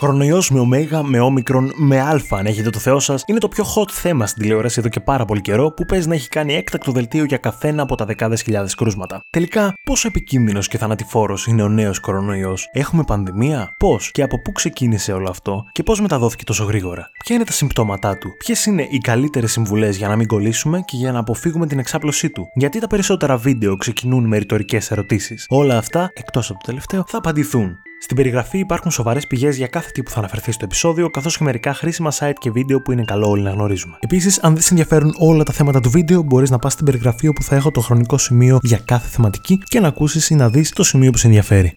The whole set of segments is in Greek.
Κορωνοϊός με ωμέγα, με όμικρον, με αλφα, αν έχετε το Θεό σας, είναι το πιο hot θέμα στην τηλεόραση εδώ και πάρα πολύ καιρό, που παίζει να έχει κάνει έκτακτο δελτίο για καθένα από τα δεκάδες χιλιάδες κρούσματα. Τελικά, πόσο επικίνδυνος και θανατηφόρος είναι ο νέος κορωνοϊός? Έχουμε πανδημία? Πώς και από πού ξεκίνησε όλο αυτό? Και πώς μεταδόθηκε τόσο γρήγορα? Ποια είναι τα συμπτώματά του? Ποιες είναι οι καλύτερες συμβουλές για να μην κολλήσουμε και για να αποφύγουμε την εξάπλωσή του? Γιατί τα περισσότερα βίντεο ξεκινούν με ρητορικές ερωτήσεις? Όλα αυτά, εκτός από το τελευταίο, θα απαντηθούν. Στην περιγραφή υπάρχουν σοβαρές πηγές για κάθε τι που θα αναφερθεί στο επεισόδιο, καθώς και μερικά χρήσιμα site και βίντεο που είναι καλό όλοι να γνωρίζουμε. Επίσης, αν δεν σε ενδιαφέρουν όλα τα θέματα του βίντεο, μπορείς να πας στην περιγραφή όπου θα έχω το χρονικό σημείο για κάθε θεματική και να ακούσεις ή να δεις το σημείο που σε ενδιαφέρει.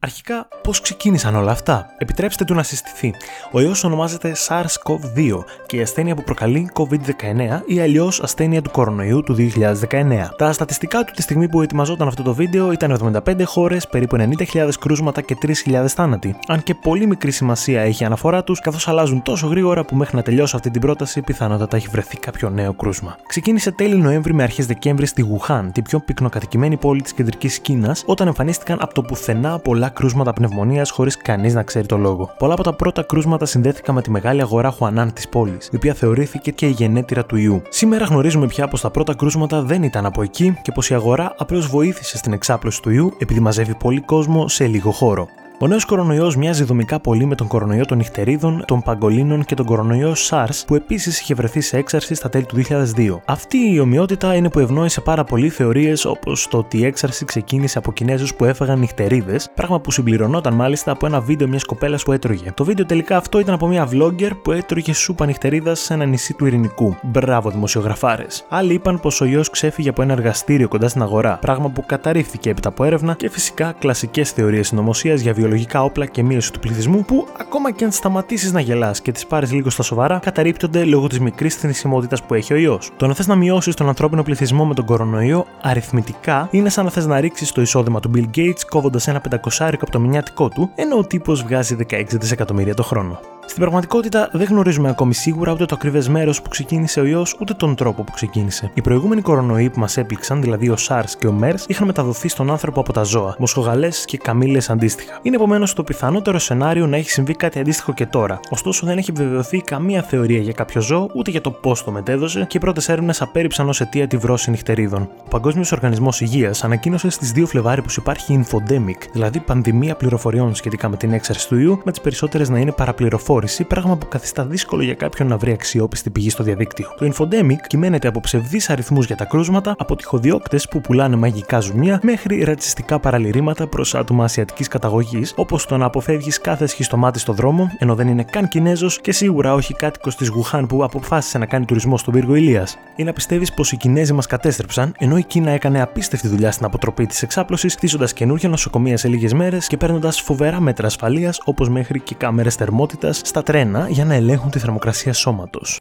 Αρχικά, πώς ξεκίνησαν όλα αυτά? Επιτρέψτε του να συστηθεί. Ο ιός ονομάζεται SARS-CoV-2 και η ασθένεια που προκαλεί COVID-19 ή αλλιώς ασθένεια του κορονοϊού του 2019. Τα στατιστικά του τη στιγμή που ετοιμαζόταν αυτό το βίντεο ήταν 75 χώρες, περίπου 90.000 κρούσματα και 3.000 θάνατοι. Αν και πολύ μικρή σημασία έχει η αναφορά τους, καθώς αλλάζουν τόσο γρήγορα που μέχρι να τελειώσω αυτή την πρόταση πιθανότατα έχει βρεθεί κάποιο νέο κρούσμα. Ξεκίνησε τέλη Νοέμβρη με αρχές Δεκέμβρη στη Γουχάν, την πιο πυκνοκατοικημένη πόλη της κεντρικής Κίνας, όταν εμφανίστηκαν από το πουθενά πολλά κρούσματα πνευμονίας χωρίς κανείς να ξέρει το λόγο. Πολλά από τα πρώτα κρούσματα συνδέθηκαν με τη μεγάλη αγορά Χουανάν της πόλης, η οποία θεωρήθηκε και η γενέτειρα του ιού. Σήμερα γνωρίζουμε πια πως τα πρώτα κρούσματα δεν ήταν από εκεί και πως η αγορά απλώς βοήθησε στην εξάπλωση του ιού επειδή μαζεύει πολύ κόσμο σε λίγο χώρο. Ο νέος κορονοϊός μοιάζει δομικά πολύ με τον κορονοϊό των νυχτερίδων, των παγκολίνων και τον κορονοϊό SARS, που επίσης είχε βρεθεί σε έξαρση στα τέλη του 2002. Αυτή η ομοιότητα είναι που ευνόησε πάρα πολλοί θεωρίες, όπως το ότι η έξαρση ξεκίνησε από Κινέζους που έφαγαν νυχτερίδες, πράγμα που συμπληρωνόταν μάλιστα από ένα βίντεο μιας κοπέλας που έτρωγε. Το βίντεο τελικά αυτό ήταν από μια vlogger που έτρωγε σούπα νυχτερίδας σε ένα νησί του Ειρηνικού. Μπράβο, δημοσιογραφάρες. Άλλοι είπαν πως ο ιός ξέφυγε από ένα εργαστήριο κοντά στην αγορά, πράγμα που καταρρίφθηκε έπειτα από έρευνα και φυσικά κλασικές θεωρίες συνωμοσίας για βιολογικά όπλα και μείωση του πληθυσμού, που ακόμα και αν σταματήσεις να γελάς και τις πάρεις λίγο στα σοβαρά, καταρρίπτονται λόγω της μικρής θνησιμότητας που έχει ο ιός. Το να θες να μειώσεις τον ανθρώπινο πληθυσμό με τον κορονοϊό αριθμητικά είναι σαν να θες να ρίξεις το εισόδημα του Bill Gates κόβοντας ένα πεντακοσάρικο από το μηνιάτικό του, ενώ ο τύπος βγάζει 16 δισεκατομμύρια το χρόνο. Στην πραγματικότητα, δεν γνωρίζουμε ακόμη σίγουρα ούτε το ακριβές μέρος που ξεκίνησε ο ιός, ούτε τον τρόπο που ξεκίνησε. Οι προηγούμενοι κορονοϊοί που μας έπληξαν, δηλαδή ο SARS και ο MERS, είχαν μεταδοθεί στον άνθρωπο από τα ζώα, μοσχογαλές και καμήλες αντίστοιχα. Είναι επομένως το πιθανότερο σενάριο να έχει συμβεί κάτι αντίστοιχο και τώρα. Ωστόσο, δεν έχει επιβεβαιωθεί καμία θεωρία για κάποιο ζώο, ούτε για το πώς το μετέδωσε και οι πρώτες έρευνες απέρριψαν ως αιτία τη βρώση νυχτερίδων. Ο Παγκόσμιος Οργανισμός Υγείας ανακοίνωσε στις 2 Φλεβάρι πως υπάρχει Infodemic, δηλαδή πανδημία πληροφοριών σχετικά με την έξαρση του ιού, με τις περισσότερες να είναι παραπληροφόρηση. Πράγμα που καθιστά δύσκολο για κάποιον να βρει αξιόπιστη πηγή στο διαδίκτυο. Το Infodemic κυμαίνεται από ψευδείς αριθμούς για τα κρούσματα, από τυχοδιώκτες που πουλάνε μαγικά ζουμιά, μέχρι ρατσιστικά παραλυρήματα προς άτομα ασιατικής καταγωγής, όπως το να αποφεύγεις κάθε σχιστομάτι στο δρόμο, ενώ δεν είναι καν Κινέζος και σίγουρα όχι κάτοικος της Γουχάν που αποφάσισε να κάνει τουρισμό στον πύργο Ηλίας. Ή να πιστεύεις πως οι Κινέζοι μας κατέστρεψαν, ενώ η Κίνα έκανε απίστευτη δουλειά στην αποτροπή της εξάπλωσης, χτίζοντας καινούργια νοσοκομεία σε λίγες μέρες και παίρνοντας φοβερά μέτρα ασφαλείας, όπως μέχρι και κάμερες θερμότητας στα τρένα για να ελέγχουν τη θερμοκρασία σώματος.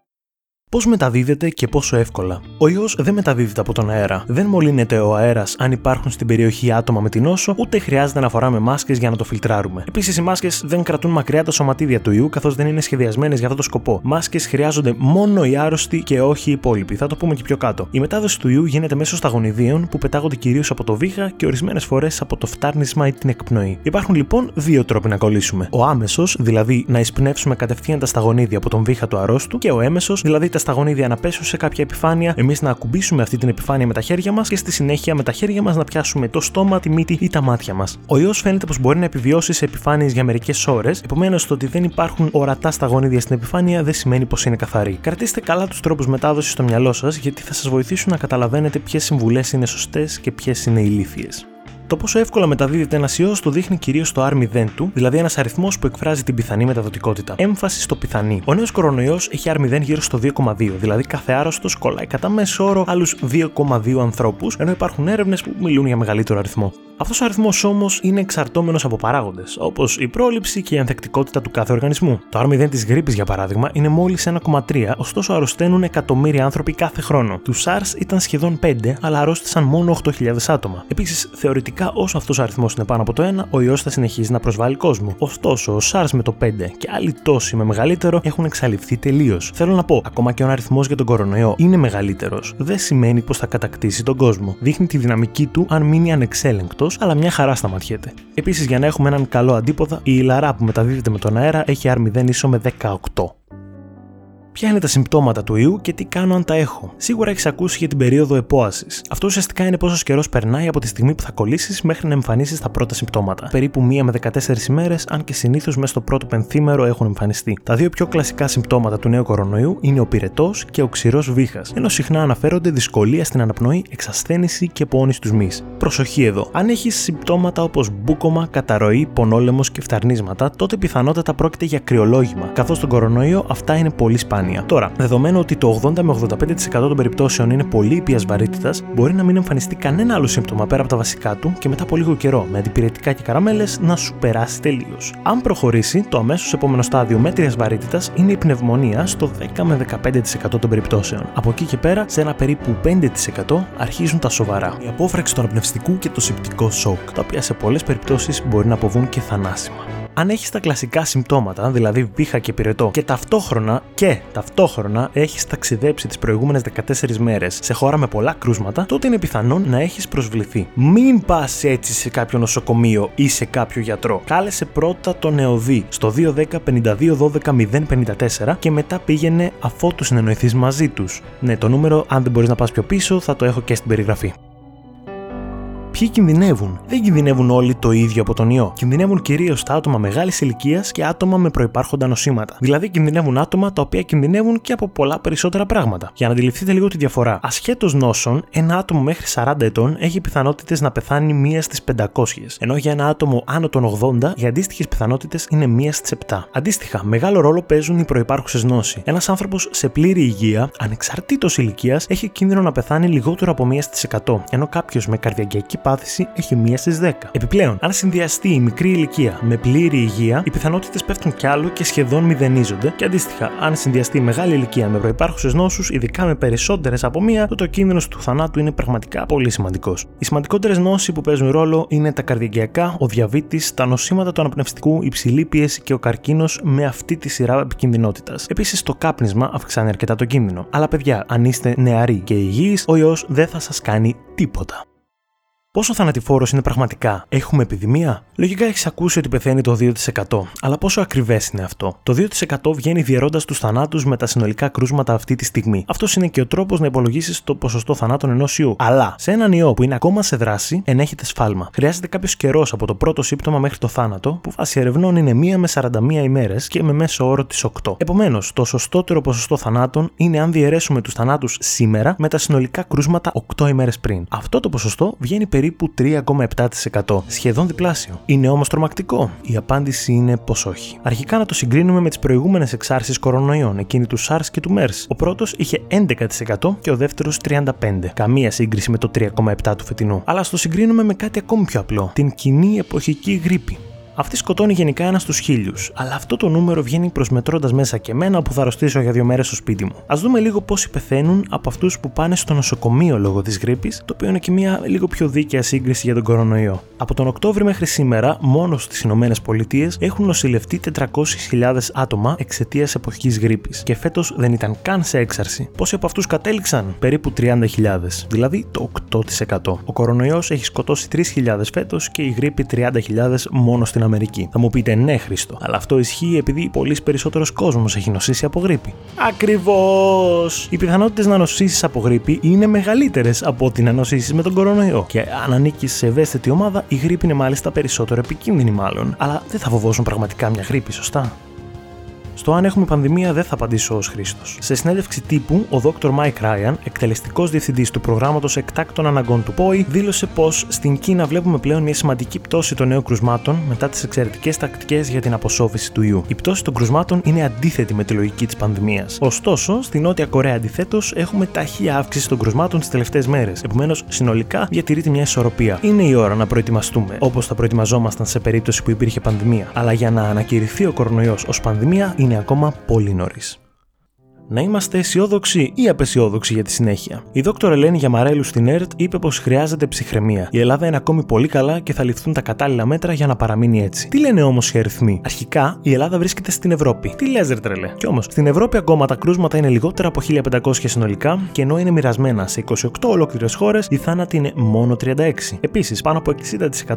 Πώς μεταδίδεται και πόσο εύκολα? Ο ιός δεν μεταδίδεται από τον αέρα. Δεν μολύνεται ο αέρας αν υπάρχουν στην περιοχή άτομα με την νόσο, ούτε χρειάζεται να φοράμε μάσκες για να το φιλτράρουμε. Επίσης, οι μάσκες δεν κρατούν μακριά τα σωματίδια του ιού, καθώς δεν είναι σχεδιασμένες για αυτό το σκοπό. Μάσκες χρειάζονται μόνο οι άρρωστοι και όχι οι υπόλοιποι. Θα το πούμε και πιο κάτω. Η μετάδοση του ιού γίνεται μέσω σταγονιδίων που πετάγονται κυρίως από το βήχα και ορισμένες φορές από το φτάρνισμα ή την εκπνοή. Υπάρχουν λοιπόν δύο τρόποι να κολλήσουμε. Ο άμεσος, δηλαδή να εισπνεύσουμε κατευθείαν τα σταγονίδια από τον βήχα του αρρώστου, και ο έμεσος, δηλαδή τα σταγονίδια να πέσουν σε κάποια επιφάνεια, εμείς να ακουμπήσουμε αυτή την επιφάνεια με τα χέρια μας και στη συνέχεια με τα χέρια μας να πιάσουμε το στόμα, τη μύτη ή τα μάτια μας. Ο ιός φαίνεται πως μπορεί να επιβιώσει σε επιφάνειες για μερικές ώρες, επομένως το ότι δεν υπάρχουν ορατά σταγονίδια στην επιφάνεια δεν σημαίνει πως είναι καθαρή. Κρατήστε καλά τους τρόπους μετάδοσης στο μυαλό σας, γιατί θα σας βοηθήσουν να καταλαβαίνετε ποιες συμβουλές είναι σωστές και ποιες είναι ηλίθιες. Το πόσο εύκολα μεταδίδεται ένας ιός το δείχνει κυρίως το R0 του, δηλαδή ένας αριθμός που εκφράζει την πιθανή μεταδοτικότητα. Έμφαση στο πιθανή. Ο νέος κορονοϊός έχει R0 γύρω στο 2,2, δηλαδή κάθε άρρωστος κολλάει κατά μέσο όρο άλλους 2,2 ανθρώπους, ενώ υπάρχουν έρευνες που μιλούν για μεγαλύτερο αριθμό. Αυτός ο αριθμός όμως είναι εξαρτώμενος από παράγοντες, όπως η πρόληψη και η ανθεκτικότητα του κάθε οργανισμού. Το R0 της γρίπης, για παράδειγμα, είναι μόλις 1,3, ωστόσο αρρωσταίνουν εκατομμύρια άνθρωποι κάθε χρόνο. Του SARS ήταν σχεδόν 5, αλλά αρρώστησαν μόνο 8.000 άτομα. Επίσης, θεωρητικά Φυσικά, όσο αυτός ο αριθμός είναι πάνω από το 1, ο ιός θα συνεχίζει να προσβάλλει κόσμο. Ωστόσο, ο SARS με το 5 και άλλοι τόσοι με μεγαλύτερο έχουν εξαλειφθεί τελείως. Θέλω να πω, ακόμα και ο αριθμός για τον κορονοϊό είναι μεγαλύτερος, δεν σημαίνει πως θα κατακτήσει τον κόσμο. Δείχνει τη δυναμική του αν μείνει ανεξέλεγκτος, αλλά μια χαρά σταματιέται. Επίσης, για να έχουμε έναν καλό αντίποδα, η ηλαρά που μεταδίδεται με τον αέρα έχει R0 ίσο με 18. Ποια είναι τα συμπτώματα του ιού και τι κάνω αν τα έχω? Σίγουρα έχεις ακούσει για την περίοδο επόασης. Αυτό ουσιαστικά είναι πόσο καιρός περνάει από τη στιγμή που θα κολλήσεις μέχρι να εμφανίσεις τα πρώτα συμπτώματα. Περίπου 1 με 14 ημέρες, αν και συνήθως μέσα στο πρώτο πενθήμερο έχουν εμφανιστεί. Τα δύο πιο κλασικά συμπτώματα του νέου κορονοϊού είναι ο πυρετός και ο ξηρός βήχας, ενώ συχνά αναφέρονται δυσκολία στην αναπνοή, εξασθένηση και πόνη στους μυς. Προσοχή εδώ. Αν έχεις συμπτώματα όπως μπούκωμα, καταρροή, πονόλεμος και φθαρνίσματα, τότε πιθανότατα πρόκειται για κρυολόγημα, καθώς στον κορονοϊό αυτά είναι πολύ σπάνια. Τώρα, δεδομένου ότι το 80 με 85% των περιπτώσεων είναι πολύ ήπιας βαρύτητας, μπορεί να μην εμφανιστεί κανένα άλλο σύμπτωμα πέρα από τα βασικά του και μετά από λίγο καιρό, με αντιπυρετικά και καραμέλες, να σου περάσει τελείως. Αν προχωρήσει, το αμέσως επόμενο στάδιο μέτριας βαρύτητας είναι η πνευμονία στο 10 με 15% των περιπτώσεων. Από εκεί και πέρα, σε ένα περίπου 5% αρχίζουν τα σοβαρά. Η απόφραξη του αναπνευστικού και το σηπτικό σοκ, τα οποία σε πολλές περιπτώσεις μπορεί να αποβούν και θανάσιμα. Αν έχεις τα κλασικά συμπτώματα, δηλαδή βήχα και πυρετό, και ταυτόχρονα έχεις ταξιδέψει τις προηγούμενες 14 μέρες σε χώρα με πολλά κρούσματα, τότε είναι πιθανόν να έχεις προσβληθεί. Μην πας έτσι σε κάποιο νοσοκομείο ή σε κάποιο γιατρό. Κάλεσε πρώτα τον ΕΟΔΥ στο 210-52-12-054 και μετά πήγαινε αφότου συνεννοηθείς μαζί τους. Ναι, το νούμερο, αν δεν μπορείς να πας πιο πίσω, θα το έχω και στην περιγραφή. Ποιοι κινδυνεύουν? Δεν κινδυνεύουν όλοι το ίδιο από τον ιό. Κινδυνεύουν κυρίως τα άτομα μεγάλης ηλικίας και άτομα με προϋπάρχοντα νοσήματα. Δηλαδή, κινδυνεύουν άτομα τα οποία κινδυνεύουν και από πολλά περισσότερα πράγματα. Για να αντιληφθείτε λίγο τη διαφορά. Ασχέτως νόσων, ένα άτομο μέχρι 40 ετών έχει πιθανότητες να πεθάνει 1 στις 500. Ενώ για ένα άτομο άνω των 80, οι αντίστοιχες πιθανότητες είναι 1 στις 7. Αντίστοιχα, μεγάλο ρόλο παίζουν οι προϋπάρχουσες νόσοι. Ένας άνθρωπος σε πλήρη υγεία, ανεξαρτήτως ηλικίας, έχει κίνδυνο να πεθάνει λιγότερο από 1 στις 100. Ενώ κάποιος με καρδιαγγειακή έχει 1 στις 10. Επιπλέον, αν συνδυαστεί η μικρή ηλικία με πλήρη υγεία, οι πιθανότητες πέφτουν κι άλλο και σχεδόν μηδενίζονται, και αντίστοιχα, αν συνδυαστεί η μεγάλη ηλικία με προϋπάρχουσες νόσους, ειδικά με περισσότερες από 1, τότε ο κίνδυνος του θανάτου είναι πραγματικά πολύ σημαντικός. Οι σημαντικότερες νόσοι που παίζουν ρόλο είναι τα καρδιαγγειακά, ο διαβήτης, τα νοσήματα του αναπνευστικού, υψηλή πίεση και ο καρκίνος με αυτή τη σειρά επικινδυνότητας. Επίσης, το κάπνισμα αυξάνει αρκετά το κίνδυνο. Αλλά παιδιά, αν είστε νεαροί και υγιείς, ο ιός δεν θα σας κάνει τίποτα. Πόσο θανατηφόρος είναι πραγματικά? Έχουμε επιδημία? Λογικά έχεις ακούσει ότι πεθαίνει το 2%. Αλλά πόσο ακριβές είναι αυτό? Το 2% βγαίνει διαιρώντας τους θανάτους με τα συνολικά κρούσματα αυτή τη στιγμή. Αυτός είναι και ο τρόπος να υπολογίσεις το ποσοστό θανάτων ενός ιού. Αλλά σε έναν ιό που είναι ακόμα σε δράση, ενέχεται σφάλμα. Χρειάζεται κάποιος καιρός από το πρώτο σύμπτωμα μέχρι το θάνατο, που βάσει ερευνών είναι 1 με 41 ημέρες και με μέσο όρο τις 8. Επομένως, το σωστότερο ποσοστό θανάτων είναι αν διαιρέσουμε τους θανάτους σήμερα με τα συνολικά κρούσματα 8 ημέρες πριν. Αυτό το ποσοστό βγαίνει περίπου 3,7%. Σχεδόν διπλάσιο. Είναι όμως τρομακτικό? Η απάντηση είναι πως όχι. Αρχικά να το συγκρίνουμε με τις προηγούμενες εξάρσεις κορονοϊών, εκείνη του SARS και του MERS. Ο πρώτος είχε 11% και ο δεύτερος 35%. Καμία σύγκριση με το 3,7% του φετινού. Αλλά ας το συγκρίνουμε με κάτι ακόμη πιο απλό. Την κοινή εποχική γρίπη. Αυτή σκοτώνει γενικά 1 στους 1000, αλλά αυτό το νούμερο βγαίνει προσμετρώντας μέσα και εμένα που θα αρρωστήσω για 2 μέρες στο σπίτι μου. Ας δούμε λίγο πόσοι πεθαίνουν από αυτούς που πάνε στο νοσοκομείο λόγω της γρίπης, το οποίο είναι και μια λίγο πιο δίκαια σύγκριση για τον κορονοϊό. Από τον Οκτώβρη μέχρι σήμερα, μόνο στις ΗΠΑ έχουν νοσηλευτεί 400.000 άτομα εξαιτίας εποχικής γρίπης, και φέτος δεν ήταν καν σε έξαρση. Πόσοι από αυτούς κατέληξαν? Περίπου 30.000, δηλαδή το 8%. Ο κορονοϊός έχει σκοτώσει 3.000 φέτος και η γρίπη 30.000 μόνο στην Αμερική. Θα μου πείτε, ναι, Χρήστο, αλλά αυτό ισχύει επειδή πολύ περισσότερο κόσμο έχει νοσήσει από γρίπη. Ακριβώς! Οι πιθανότητες να νοσήσεις από γρίπη είναι μεγαλύτερες από ό,τι να νοσήσεις με τον κορονοϊό. Και αν ανήκεις σε ευαίσθητη ομάδα, η γρίπη είναι μάλιστα περισσότερο επικίνδυνη, μάλλον. Αλλά δεν θα φοβόσουν πραγματικά μια γρίπη, σωστά? Στο αν έχουμε πανδημία δεν θα απαντήσω ως Χρήστος. Σε συνέντευξη τύπου, ο Dr. Mike Ryan, εκτελεστικός διευθυντής του προγράμματος εκτάκτων αναγκών του ΠΟΥ, δήλωσε πως στην Κίνα βλέπουμε πλέον μια σημαντική πτώση των νέων κρουσμάτων μετά τις εξαιρετικές τακτικές για την αποσώβηση του ιού. Η πτώση των κρουσμάτων είναι αντίθετη με τη λογική της πανδημίας. Ωστόσο, στη Νότια Κορέα αντιθέτως έχουμε ταχεία αύξηση των κρουσμάτων τις τελευταίες μέρες. Επομένως, συνολικά διατηρείται μια ισορροπία. Είναι η ώρα να προετοιμαστούμε, όπως θα προετοιμαζόμασταν σε περίπτωση που υπήρχε πανδημία. Αλλά για να ανακηρυχθεί ο κορονοϊός ως πανδημία, είναι ακόμα πολύ νωρίς. να είμαστε αισιόδοξοι ή απεσιόδοξοι για τη συνέχεια. Η δόκτωρα Ελένη Γιαμαρέλου στην ΕΡΤ είπε πως χρειάζεται ψυχραιμία. Η Ελλάδα είναι ακόμη πολύ καλά και θα ληφθούν τα κατάλληλα μέτρα για να παραμείνει έτσι. Τι λένε όμως οι αριθμοί? Αρχικά, η Ελλάδα βρίσκεται στην Ευρώπη. Τι λες, ρε τρελέ? Κι όμως, στην Ευρώπη ακόμα τα κρούσματα είναι λιγότερα από 1.500 συνολικά και ενώ είναι μοιρασμένα σε 28 ολόκληρες χώρες, οι θάνατοι είναι μόνο 36. Επίσης, πάνω από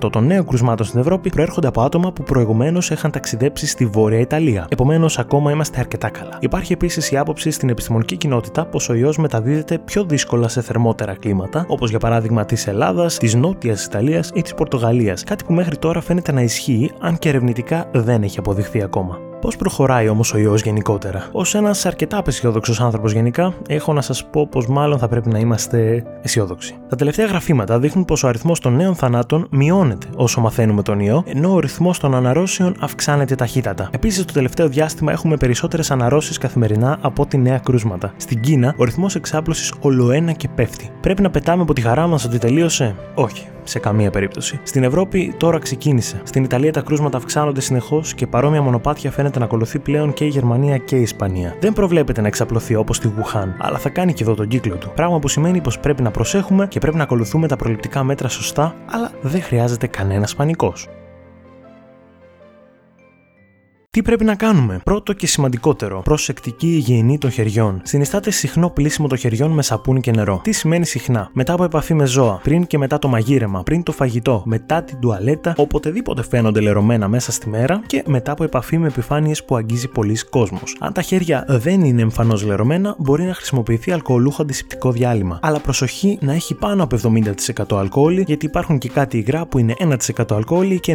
60% των νέων κρουσμάτων στην Ευρώπη προέρχονται από άτομα που προηγουμένως είχαν ταξιδέψει στη Βόρεια Ιταλία. Επομένως, ακόμα είμαστε αρκετά καλά. Υπάρχει επίσης η άποψη στην επιστημονική κοινότητα πως ο ιός μεταδίδεται πιο δύσκολα σε θερμότερα κλίματα, όπως για παράδειγμα της Ελλάδας, της Νότιας Ιταλίας ή της Πορτογαλίας, κάτι που μέχρι τώρα φαίνεται να ισχύει, αν και ερευνητικά δεν έχει αποδειχθεί ακόμα. Πώς προχωράει όμως ο ιός γενικότερα? Ως ένας αρκετά απεσιόδοξος άνθρωπος γενικά, έχω να σας πω πως μάλλον θα πρέπει να είμαστε αισιόδοξοι. Τα τελευταία γραφήματα δείχνουν πως ο αριθμός των νέων θανάτων μειώνεται όσο μαθαίνουμε τον ιό, ενώ ο ρυθμός των αναρρώσεων αυξάνεται ταχύτατα. Επίσης, το τελευταίο διάστημα έχουμε περισσότερες αναρρώσεις καθημερινά από ό,τι νέα κρούσματα. Στην Κίνα, ο ρυθμός εξάπλωσης ολοένα και πέφτει. Πρέπει να πετάμε από τη χαρά μας ότι τελείωσε? Όχι. Σε καμία περίπτωση. Στην Ευρώπη τώρα ξεκίνησε. Στην Ιταλία τα κρούσματα αυξάνονται συνεχώς και παρόμοια μονοπάτια φαίνεται να ακολουθεί πλέον και η Γερμανία και η Ισπανία. Δεν προβλέπεται να εξαπλωθεί όπως στη Γουχάν, αλλά θα κάνει και εδώ τον κύκλο του. Πράγμα που σημαίνει πως πρέπει να προσέχουμε και πρέπει να ακολουθούμε τα προληπτικά μέτρα σωστά, αλλά δεν χρειάζεται κανένας πανικός. Τι πρέπει να κάνουμε? Πρώτο και σημαντικότερο, προσεκτική υγιεινή των χεριών. Συνιστάται συχνό πλύσιμο των χεριών με σαπούνι και νερό. Τι σημαίνει συχνά? Μετά από επαφή με ζώα, πριν και μετά το μαγείρεμα, πριν το φαγητό, μετά την τουαλέτα, οποτεδήποτε φαίνονται λερωμένα μέσα στη μέρα και μετά από επαφή με επιφάνειες που αγγίζει πολύς κόσμος. Αν τα χέρια δεν είναι εμφανώς λερωμένα, μπορεί να χρησιμοποιηθεί αλκοολούχο αντισηπτικό διάλειμμα. Αλλά προσοχή να έχει πάνω από 70% αλκοόλ, γιατί υπάρχουν και κάτι υγρά που είναι 1% αλκοόλ και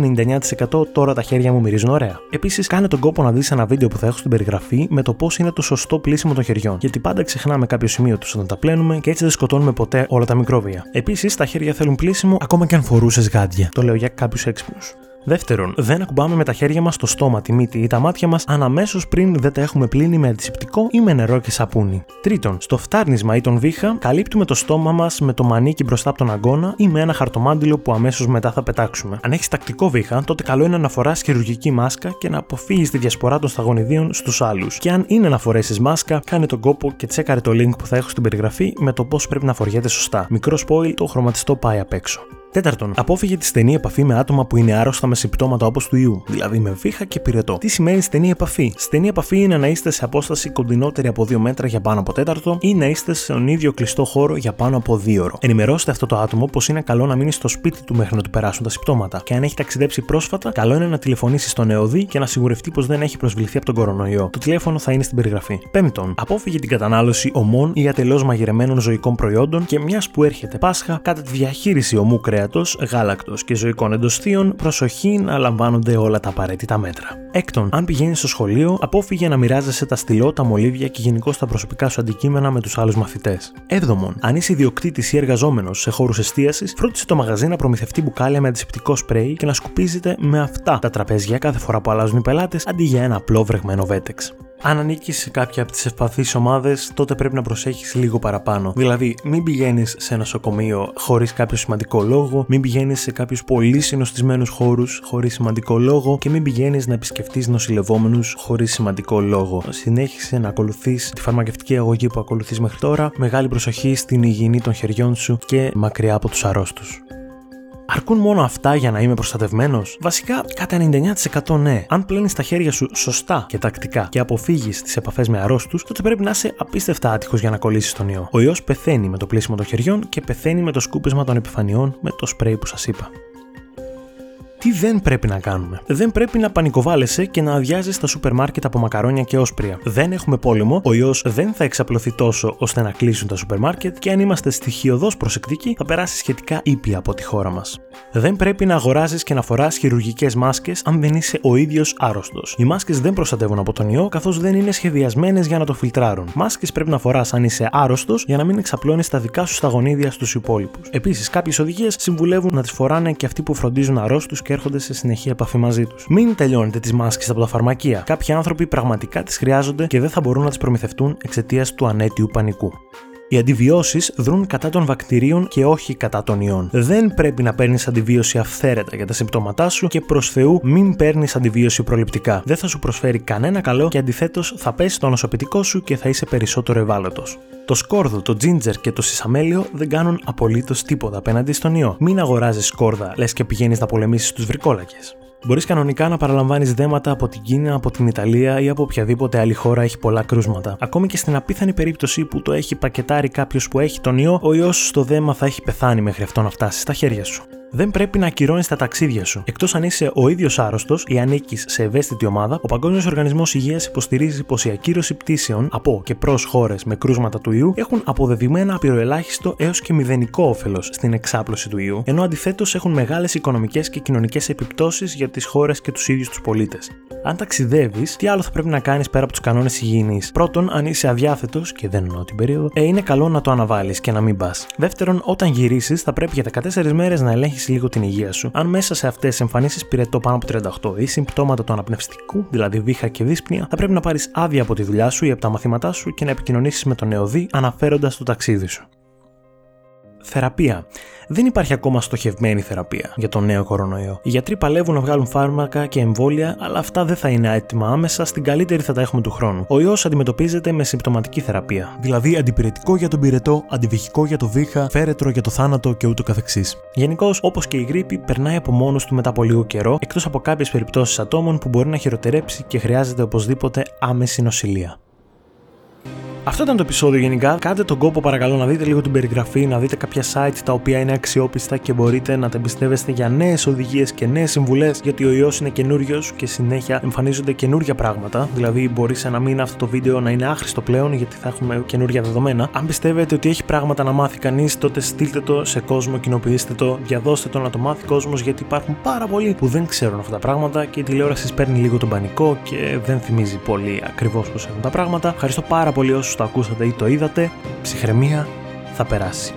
99% τώρα τα χέρια μου μυρίζουν ωραία. Επίσης, τον κόπο να δεις ένα βίντεο που θα έχω στην περιγραφή με το πώς είναι το σωστό πλύσιμο των χεριών, γιατί πάντα ξεχνάμε κάποιο σημείο τους όταν τα πλένουμε και έτσι δεν σκοτώνουμε ποτέ όλα τα μικρόβια. Επίσης, τα χέρια θέλουν πλύσιμο ακόμα και αν φορούσες γάντια. Το λέω για κάποιους έξυπνους. Δεύτερον, δεν ακουμπάμε με τα χέρια μας το στόμα, τη μύτη ή τα μάτια μας αν αμέσως πριν δεν τα έχουμε πλύνει με αντισηπτικό ή με νερό και σαπούνι. Τρίτον, στο φτάρνισμα ή τον βήχα, καλύπτουμε το στόμα μας με το μανίκι μπροστά από τον αγκώνα ή με ένα χαρτομάντιλο που αμέσως μετά θα πετάξουμε. Αν έχεις τακτικό βήχα, τότε καλό είναι να φοράς χειρουργική μάσκα και να αποφύγεις τη διασπορά των σταγονιδίων στους άλλους. Και αν είναι να φορέσεις μάσκα, κάνε τον κόπο και τσέκαρε το link που θα έχω στην περιγραφή με το πώς πρέπει να φοριέται σωστά. Μικρό spoil, το χρωματιστό πάει απ' έξω. Τέταρτον, απόφυγε τη στενή επαφή με άτομα που είναι άρρωστα με συμπτώματα όπως του ιού, δηλαδή με βήχα και πυρετό. Τι σημαίνει στενή επαφή? Στενή επαφή είναι να είστε σε απόσταση κοντινότερη από 2 μέτρα για πάνω από τέταρτο ή να είστε στον ίδιο κλειστό χώρο για πάνω από 2 ώρες. Ενημερώστε αυτό το άτομο πως είναι καλό να μείνει στο σπίτι του μέχρι να του περάσουν τα συμπτώματα. Και αν έχει ταξιδέψει πρόσφατα, καλό είναι να τηλεφωνήσει στον ΕΟΔΥ και να σιγουρευτεί πως δεν έχει προσβληθεί από τον κορονοϊό. Το τηλέφωνο θα είναι στην περιγραφή. Πέμπτον, απόφυγε την κατανάλωση ομών ή ατελώς μαγειρεμένων ζωικών προϊόντων και μια που έρχεται Πάσχα, κατά τη διαχείριση ομού κρέατος, γάλακτος και ζωικών εντοστίων, προσοχή να λαμβάνονται όλα τα απαραίτητα μέτρα. Έκτον, αν πηγαίνεις στο σχολείο, απόφυγε να μοιράζεσαι τα στυλό, τα μολύβια και γενικώς τα προσωπικά σου αντικείμενα με τους άλλους μαθητές. Έβδομον, αν είσαι ιδιοκτήτης ή εργαζόμενος σε χώρους εστίασης, φρόντισε το μαγαζί να προμηθευτεί μπουκάλια με αντισηπτικό σπρέι και να σκουπίζετε με αυτά τα τραπέζια κάθε φορά που αλλάζουν οι πελάτες αντί για ένα απλό βρεγμένο βέτεξ. Αν ανήκεις σε κάποια από τις ευπαθείς ομάδες, τότε πρέπει να προσέχεις λίγο παραπάνω. Δηλαδή, μην πηγαίνεις σε νοσοκομείο χωρίς κάποιο σημαντικό λόγο, μην πηγαίνεις σε κάποιους πολύ συνοστισμένους χώρους χωρίς σημαντικό λόγο και μην πηγαίνεις να επισκεφτείς νοσηλευόμενους χωρίς σημαντικό λόγο. Συνέχισε να ακολουθείς τη φαρμακευτική αγωγή που ακολουθείς μέχρι τώρα, μεγάλη προσοχή στην υγιεινή των χεριών σου και μακριά από τους αρρώστους. Αρκούν μόνο αυτά για να είμαι προστατευμένος? Βασικά, κατά 99% ναι. Αν πλένεις τα χέρια σου σωστά και τακτικά και αποφύγεις τις επαφές με αρρώστους, τότε πρέπει να είσαι απίστευτα άτυχος για να κολλήσεις τον ιό. Ο ιός πεθαίνει με το πλύσιμο των χεριών και πεθαίνει με το σκούπισμα των επιφανειών με το σπρέι που σας είπα. Τι δεν πρέπει να κάνουμε? Δεν πρέπει να πανικοβάλλεσαι και να αδειάζεις τα σούπερ μάρκετ από μακαρόνια και όσπρια. Δεν έχουμε πόλεμο, ο ιός δεν θα εξαπλωθεί τόσο ώστε να κλείσουν τα σούπερ μάρκετ και αν είμαστε στοιχειωδώς προσεκτικοί θα περάσει σχετικά ήπια από τη χώρα μας. Δεν πρέπει να αγοράζεις και να φοράς χειρουργικές μάσκες αν δεν είσαι ο ίδιος άρρωστος. Οι μάσκες δεν προστατεύουν από τον ιό καθώς δεν είναι σχεδιασμένες για να το φιλτράρουν. Μάσκες πρέπει να φοράς αν είσαι άρρωστος για να μην εξαπλώνεις τα δικά σου σταγονίδια στους υπόλοιπους. Επίσης, κάποιες οδηγίες συμβουλεύουν να τις φοράνε και αυτοί που φροντίζουν αρρώστους και έρχονται σε συνεχή επαφή μαζί τους. Μην τελειώνετε τις μάσκες από τα φαρμακεία. Κάποιοι άνθρωποι πραγματικά τις χρειάζονται και δεν θα μπορούν να τις προμηθευτούν εξαιτίας του ανέτιου πανικού. Οι αντιβιώσεις δρουν κατά των βακτηρίων και όχι κατά των ιών. Δεν πρέπει να παίρνεις αντιβίωση αυθαίρετα για τα συμπτώματά σου και προς Θεού μην παίρνεις αντιβίωση προληπτικά. Δεν θα σου προσφέρει κανένα καλό και αντιθέτως θα πέσει το ανοσοποιητικό σου και θα είσαι περισσότερο ευάλωτος. Το σκόρδο, το τζίντζερ και το σισαμέλιο δεν κάνουν απολύτως τίποτα απέναντι στον ιό. Μην αγοράζεις σκόρδα, λες και πηγαίνεις να πολεμήσεις τους βρικόλακες. Μπορείς κανονικά να παραλαμβάνεις δέματα από την Κίνα, από την Ιταλία ή από οποιαδήποτε άλλη χώρα έχει πολλά κρούσματα. Ακόμη και στην απίθανη περίπτωση που το έχει πακετάρει κάποιος που έχει τον ιό, ο ιός στο δέμα θα έχει πεθάνει μέχρι αυτό να φτάσει στα χέρια σου. Δεν πρέπει να ακυρώνεις τα ταξίδια σου. Εκτός αν είσαι ο ίδιος άρρωστος ή ανήκεις σε ευαίσθητη ομάδα, ο Παγκόσμιος Οργανισμός Υγείας υποστηρίζει πως η ακύρωση πτήσεων από και προς χώρες με κρούσματα του ιού έχουν αποδεδειγμένα απειροελάχιστο έως και μηδενικό όφελος στην εξάπλωση του ιού, ενώ αντιθέτως έχουν μεγάλες οικονομικές και κοινωνικές επιπτώσεις για τις χώρες και τους ίδιους τους πολίτες. Αν ταξιδεύεις, τι άλλο θα πρέπει να κάνεις πέρα από τους κανόνες υγιεινής? Πρώτον, αν είσαι αδιάθετος, και δεν εννοώ την περίοδο, είναι καλό να το αναβάλεις και να μην πας. Δεύτερον, όταν γυρίσεις, θα πρέπει για 14 μέρες να ελέγχεις λίγο την υγεία σου. Αν μέσα σε αυτές εμφανίσεις πυρετό πάνω από 38 ή συμπτώματα του αναπνευστικού, δηλαδή βήχα και δύσπνοια, θα πρέπει να πάρεις άδεια από τη δουλειά σου ή από τα μαθήματά σου και να επικοινωνήσεις με τον ΕΟΔΥ αναφέροντας το ταξίδι σου. Θεραπεία. Δεν υπάρχει ακόμα στοχευμένη θεραπεία για τον νέο κορονοϊό. Οι γιατροί παλεύουν να βγάλουν φάρμακα και εμβόλια, αλλά αυτά δεν θα είναι έτοιμα άμεσα, στην καλύτερη θα τα έχουμε του χρόνου. Ο ιός αντιμετωπίζεται με συμπτωματική θεραπεία. Δηλαδή αντιπυρετικό για τον πυρετό, αντιβυχικό για το βήχα, φέρετρο για το θάνατο και ούτω καθεξής. Γενικώς, όπως και η γρίπη, περνάει από μόνος του μετά από λίγο καιρό, εκτός από κάποιες περιπτώσεις ατόμων που μπορεί να χειροτερέψει και χρειάζεται οπωσδήποτε άμεση νοσηλεία. Αυτό ήταν το επεισόδιο γενικά. Κάντε τον κόπο παρακαλώ να δείτε λίγο την περιγραφή, να δείτε κάποια site τα οποία είναι αξιόπιστα και μπορείτε να τα εμπιστεύεστε για νέες οδηγίες και νέες συμβουλές, γιατί ο ιός είναι καινούριος και συνέχεια εμφανίζονται καινούρια πράγματα. Δηλαδή, μπορεί σε ένα μήνα αυτό το βίντεο να είναι άχρηστο πλέον, γιατί θα έχουμε καινούρια δεδομένα. Αν πιστεύετε ότι έχει πράγματα να μάθει κανείς, τότε στείλτε το σε κόσμο, κοινοποιήστε το, διαδώστε το να το μάθει κόσμος, γιατί υπάρχουν πάρα πολλοί που δεν ξέρουν αυτά τα πράγματα και η τηλεόραση παίρνει λίγο τον πανικό και δεν θυμίζει πολύ ακριβώς πώς έχουν τα πράγματα. Ευχαριστώ πάρα πολύ όσους το ακούσατε ή το είδατε, ψυχραιμία, θα περάσει.